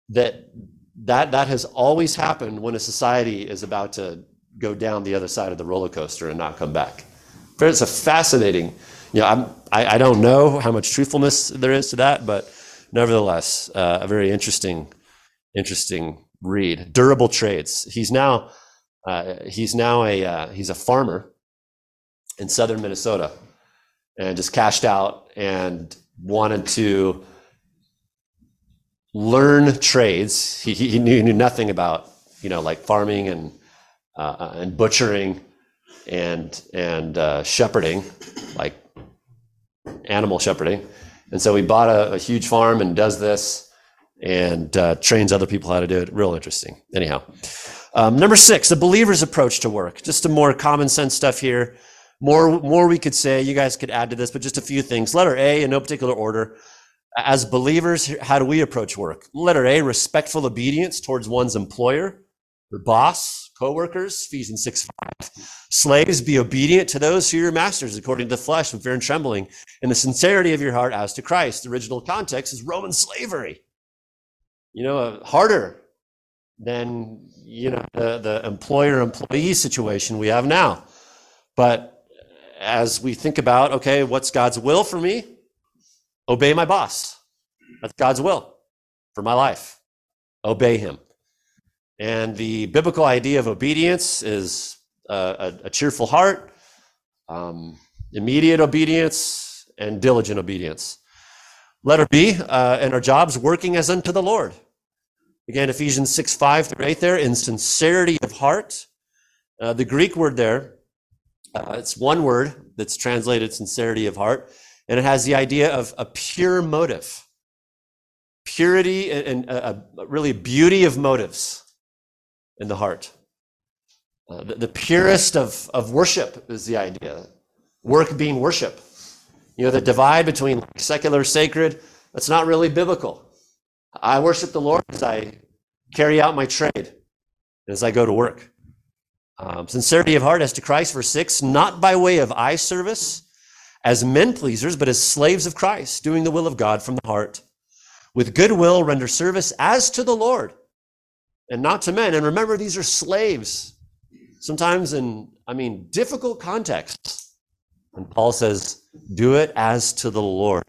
that has always happened when a society is about to go down the other side of the roller coaster and not come back. But it's a fascinating, I don't know how much truthfulness there is to that, but nevertheless, a very interesting read. Durable Trades. He's now a farmer in southern Minnesota and just cashed out and wanted to learn trades. He knew nothing about farming and butchering and shepherding, animal shepherding. And so he bought a huge farm and does this and trains other people how to do it. Real interesting. Anyhow, number 6, the believer's approach to work. Just some more common sense stuff here. More we could say. You guys could add to this, but just a few things. Letter A, in no particular order. As believers, how do we approach work? Letter A, respectful obedience towards one's employer, your boss, co-workers, Ephesians 6:5. Slaves, be obedient to those who are your masters, according to the flesh, with fear and trembling, in the sincerity of your heart as to Christ. The original context is Roman slavery. Harder than, the employer-employee situation we have now. But as we think about, okay, what's God's will for me? Obey my boss. That's God's will for my life. Obey him. And the biblical idea of obedience is a cheerful heart, immediate obedience, and diligent obedience. Letter B, in our jobs, working as unto the Lord. Again, Ephesians 6:5 through 8 there, in sincerity of heart. The Greek word there It's one word that's translated sincerity of heart, and it has the idea of a pure motive, purity, and a really beauty of motives in the heart. The purest of worship is the idea. Work being worship. You know, the divide between secular, sacred, that's not really biblical. I worship the Lord as I carry out my trade, as I go to work. Sincerity of heart as to Christ, verse 6, not by way of eye service as men pleasers, but as slaves of Christ, doing the will of God from the heart. With good will render service as to the Lord and not to men. And remember, these are slaves, sometimes in, difficult contexts. And Paul says, do it as to the Lord.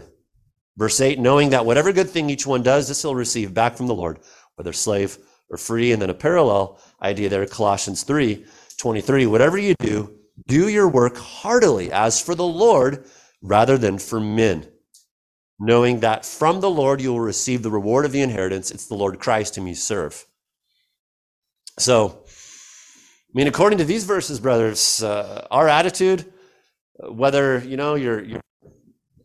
Verse 8, knowing that whatever good thing each one does, this he'll receive back from the Lord, whether slave or free. And then a parallel idea there, Colossians 3:23, whatever you do, do your work heartily as for the Lord rather than for men, knowing that from the Lord you will receive the reward of the inheritance. It's the Lord Christ whom you serve. So, according to these verses, brothers, our attitude, whether, you're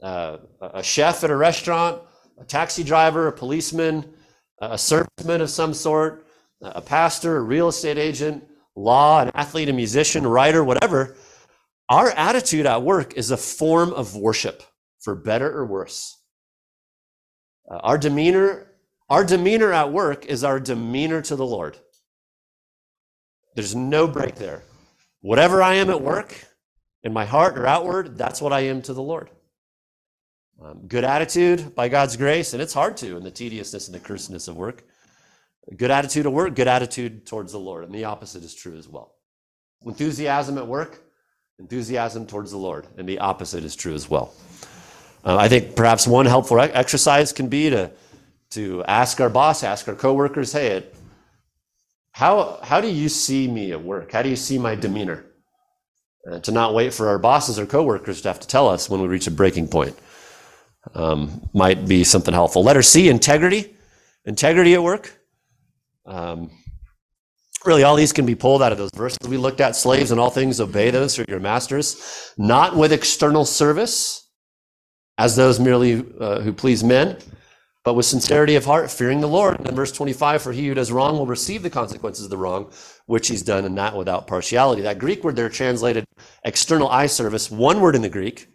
a chef at a restaurant, a taxi driver, a policeman, a serviceman of some sort, a pastor, a real estate agent, law, an athlete, a musician, writer, whatever, our attitude at work is a form of worship, for better or worse. Our demeanor at work is our demeanor to the Lord. There's no break there. Whatever I am at work, in my heart or outward, that's what I am to the Lord. Good attitude by God's grace, and it's hard to in the tediousness and the cursedness of work. Good attitude at work, good attitude towards the Lord, and the opposite is true as well. Enthusiasm at work, enthusiasm towards the Lord, and the opposite is true as well. I think perhaps one helpful exercise can be to ask our boss, ask our coworkers, hey, how do you see me at work? How do you see my demeanor? To not wait for our bosses or coworkers to have to tell us when we reach a breaking point. Might be something helpful. Letter C, integrity. Integrity at work. Really, all these can be pulled out of those verses we looked at. Slaves, in all things, obey those who are your masters, not with external service, as those merely who please men, but with sincerity of heart, fearing the Lord. And in verse 25, for he who does wrong will receive the consequences of the wrong which he's done, and not without partiality. That Greek word there translated external eye service, one word in the Greek.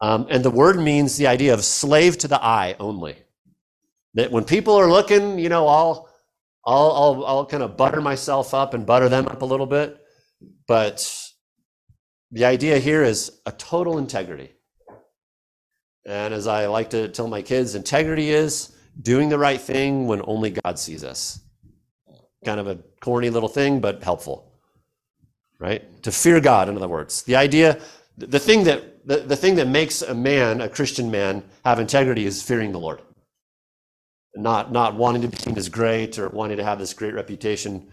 And the word means the idea of slave to the eye only. That when people are looking, I'll kind of butter myself up and butter them up a little bit. But the idea here is a total integrity. And as I like to tell my kids, integrity is doing the right thing when only God sees us. Kind of a corny little thing, but helpful, right? To fear God, in other words. The idea, the thing that makes a man, a Christian man, have integrity is fearing the Lord. Not wanting to be seen as great or wanting to have this great reputation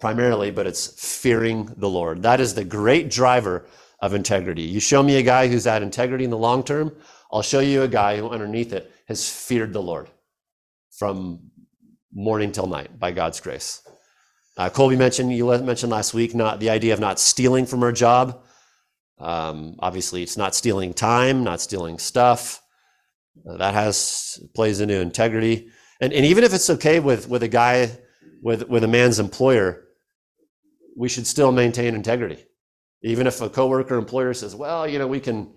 primarily, but it's fearing the Lord. That is the great driver of integrity. You show me a guy who's had integrity in the long term, I'll show you a guy who underneath it has feared the Lord from morning till night by God's grace. Colby mentioned last week, not the idea of not stealing from our job. Obviously, it's not stealing time, not stealing stuff. That plays into integrity. And even if it's okay with a guy, with a man's employer, we should still maintain integrity. Even if a coworker employer says, well, we can,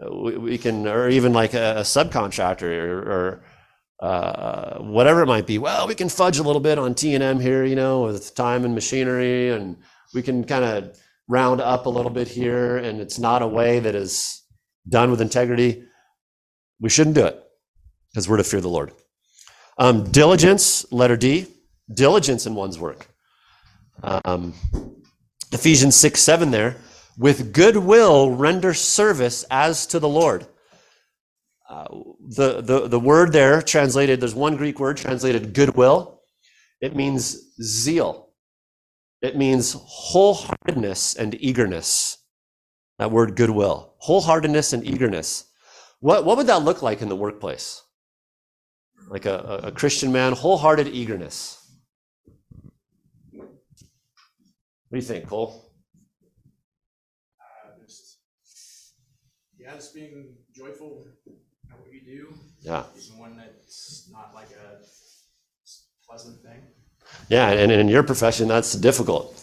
or even like a subcontractor or whatever it might be, well, we can fudge a little bit on T&M here, with time and machinery, and we can kind of round up a little bit here, and it's not a way that is done with integrity, we shouldn't do it because we're to fear the Lord. Diligence, letter D, diligence in one's work. Ephesians 6:7 there, with good will render service as to the Lord. The word there translated, there's one Greek word translated goodwill. It means zeal. It means wholeheartedness and eagerness. That word goodwill. Wholeheartedness and eagerness. What would that look like in the workplace? Like a Christian man, wholehearted eagerness. What do you think, Cole? Yeah, just being joyful at what you do. Yeah. Even when it's not like a pleasant thing. Yeah, and in your profession, that's difficult.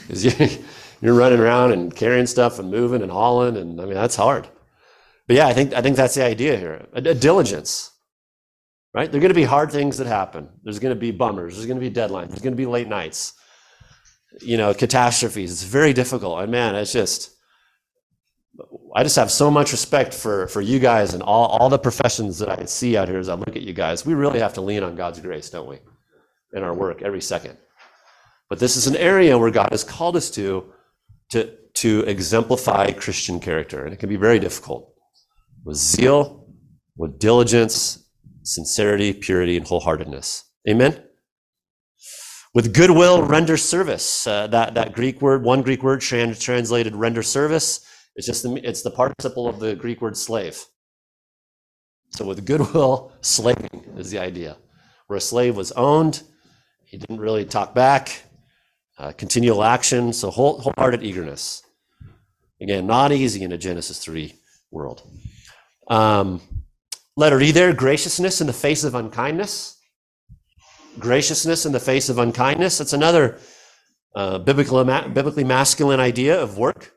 Because you're running around and carrying stuff and moving and hauling, and I mean, that's hard. But yeah, I think that's the idea here. A diligence, right? There are going to be hard things that happen. There's going to be bummers. There's going to be deadlines. There's going to be late nights. You know, catastrophes. It's very difficult. And man, it's just, I just have so much respect for you guys and all the professions that I see out here as I look at you guys. We really have to lean on God's grace, don't we? In our work every second. But this is an area where God has called us to exemplify Christian character. And it can be very difficult. With zeal, with diligence, sincerity, purity, and wholeheartedness. Amen? With goodwill, render service. That Greek word, one Greek word translated render service. It's just it's the participle of the Greek word slave. So with goodwill, slaving is the idea. Where a slave was owned, he didn't really talk back, continual action, so wholehearted eagerness. Again, not easy in a Genesis 3 world. Letter E there, graciousness in the face of unkindness. Graciousness in the face of unkindness. That's another biblically masculine idea of work.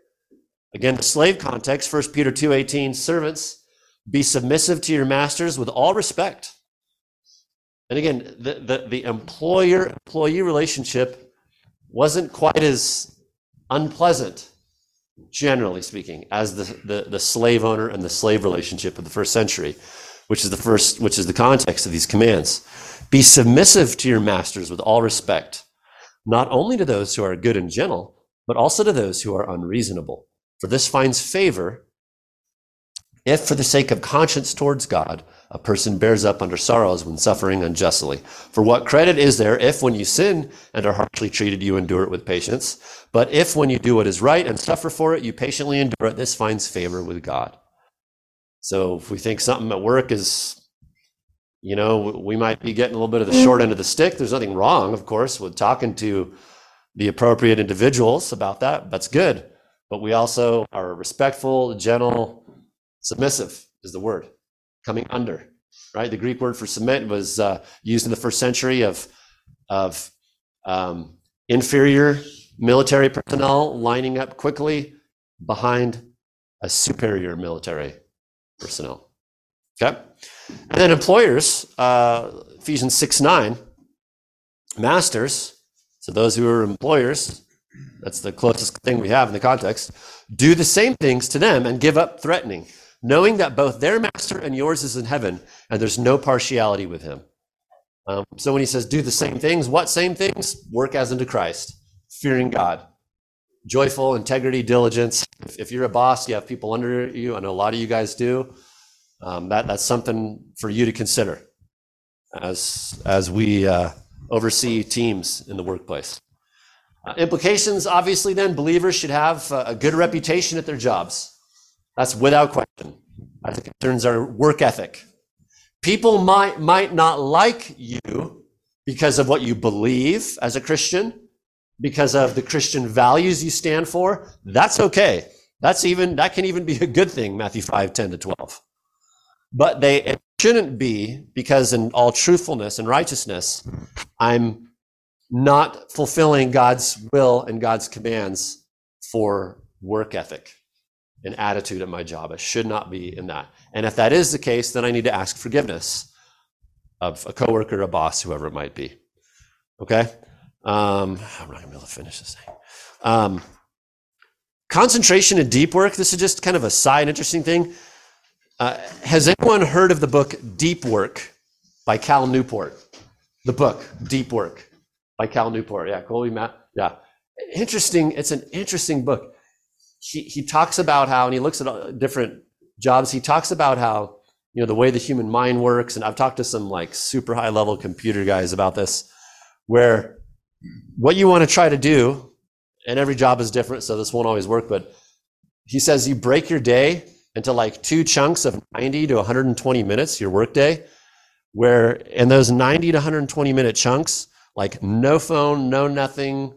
Again, the slave context, 1 Peter 2:18, servants, be submissive to your masters with all respect. And again, the employer-employee relationship wasn't quite as unpleasant, generally speaking, as the slave owner and the slave relationship of the first century, which is the context of these commands. Be submissive to your masters with all respect, not only to those who are good and gentle, but also to those who are unreasonable. For this finds favor, if for the sake of conscience towards God, a person bears up under sorrows when suffering unjustly. For what credit is there if when you sin and are harshly treated, you endure it with patience? But if when you do what is right and suffer for it, you patiently endure it, this finds favor with God. So if we think something at work is, you know, we might be getting a little bit of the short end of the stick. There's nothing wrong, of course, with talking to the appropriate individuals about that. That's good. But we also are respectful, gentle, submissive is the word, coming under, right? The Greek word for submit was used in the first century of inferior military personnel lining up quickly behind a superior military personnel, okay? And then employers, Ephesians 6:9, masters, so those who are employers, that's the closest thing we have in the context. Do the same things to them and give up threatening, knowing that both their master and yours is in heaven, and there's no partiality with him. So when he says do the same things, what same things? Work as unto Christ, fearing God, joyful, integrity, diligence. If you're a boss, you have people under you. I know a lot of you guys do. That's something for you to consider as we oversee teams in the workplace. Implications, obviously, then, believers should have a good reputation at their jobs. That's without question. As it concerns our work ethic. People might not like you because of what you believe as a Christian, because of the Christian values you stand for. That's okay. That can even be a good thing, Matthew 5:10-12. But it shouldn't be because in all truthfulness and righteousness, I'm not fulfilling God's will and God's commands for work ethic and attitude at my job. I should not be in that. And if that is the case, then I need to ask forgiveness of a coworker, a boss, whoever it might be. Okay? I'm not going to be able to finish this thing. Concentration in deep work. This is just kind of a side interesting thing. Has anyone heard of the book Deep Work by Cal Newport? The book, Deep Work. By Cal Newport, yeah, Colby, Matt, yeah. Interesting, it's an interesting book. He talks about how, and he looks at different jobs, he talks about how, you know, the way the human mind works, and I've talked to some like super high level computer guys about this, where what you want to try to do, and every job is different, so this won't always work, but he says you break your day into like two chunks of 90 to 120 minutes, your work day, where in those 90 to 120 minute chunks, like no phone, no nothing,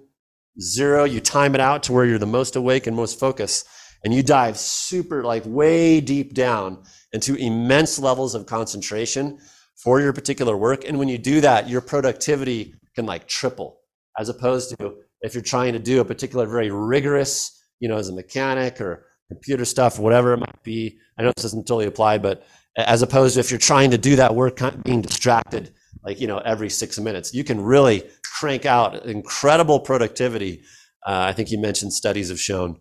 zero. You time it out to where you're the most awake and most focused. and you dive super, like way deep down into immense levels of concentration for your particular work. And when you do that, your productivity can like triple, as opposed to if you're trying to do a particular very rigorous, you know, as a mechanic or computer stuff, whatever it might be. I know this doesn't totally apply, but as opposed to if you're trying to do that work being distracted, like, you know, every 6 minutes, you can really crank out incredible productivity. I think you mentioned studies have shown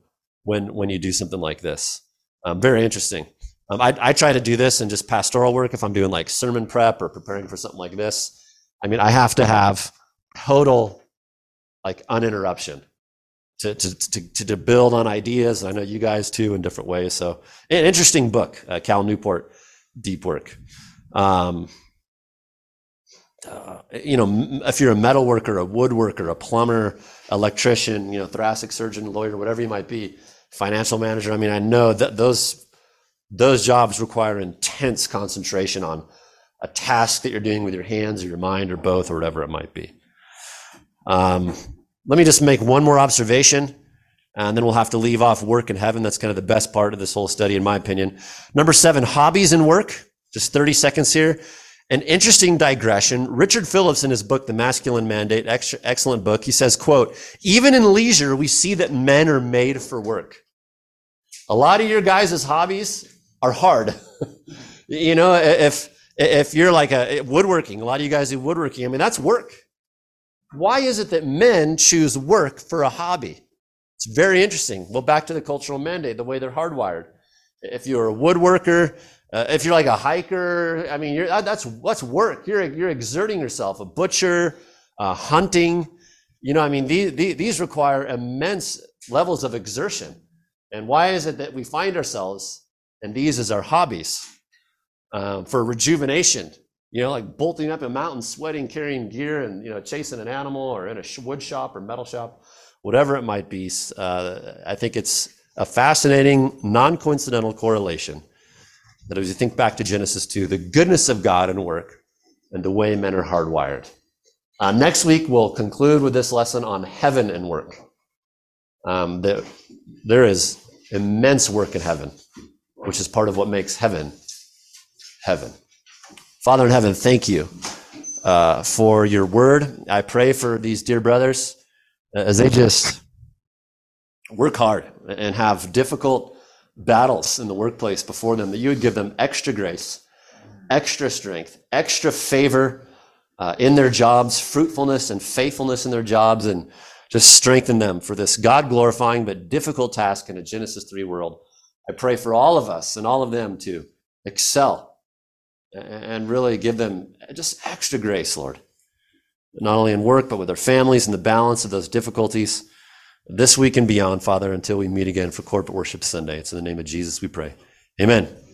when you do something like this. Very interesting. I try to do this in just pastoral work. If I'm doing like sermon prep or preparing for something like this, I mean, I have to have total like uninterruption to build on ideas. And I know you guys too in different ways. So an interesting book, Cal Newport, Deep Work. You know, if you're a metal worker, a woodworker, a plumber, electrician, you know, thoracic surgeon, lawyer, whatever you might be, financial manager. I mean, I know that those jobs require intense concentration on a task that you're doing with your hands or your mind or both or whatever it might be. Let me just make one more observation, and then we'll have to leave off work and heaven. That's kind of the best part of this whole study, in my opinion. Number 7, hobbies and work. Just 30 seconds here. An interesting digression. Richard Phillips, in his book, The Masculine Mandate, excellent book, he says, quote, "Even in leisure, we see that men are made for work." A lot of your guys' hobbies are hard. You know, if you're like a woodworking, a lot of you guys do woodworking. I mean, that's work. Why is it that men choose work for a hobby? It's very interesting. Well, back to the cultural mandate, the way they're hardwired. If you're a woodworker, if you're like a hiker, I mean, that's work. You're exerting yourself. A butcher, hunting, you know. I mean, these require immense levels of exertion. And why is it that we find ourselves and these as our hobbies for rejuvenation? You know, like bolting up a mountain, sweating, carrying gear, and you know, chasing an animal, or in a wood shop or metal shop, whatever it might be. I think it's a fascinating, non-coincidental correlation. That as you think back to Genesis 2, the goodness of God and work and the way men are hardwired. Next week, we'll conclude with this lesson on heaven and work. There is immense work in heaven, which is part of what makes heaven, heaven. Father in heaven, thank you for your word. I pray for these dear brothers as they just work hard and have difficult battles in the workplace before them, that you would give them extra grace, extra strength, extra favor in their jobs, fruitfulness and faithfulness in their jobs, and just strengthen them for this God-glorifying but difficult task in a Genesis 3 world. I pray for all of us and all of them to excel and really give them just extra grace, Lord, not only in work, but with their families and the balance of those difficulties this week and beyond, Father, until we meet again for Corporate Worship Sunday. It's in the name of Jesus we pray. Amen.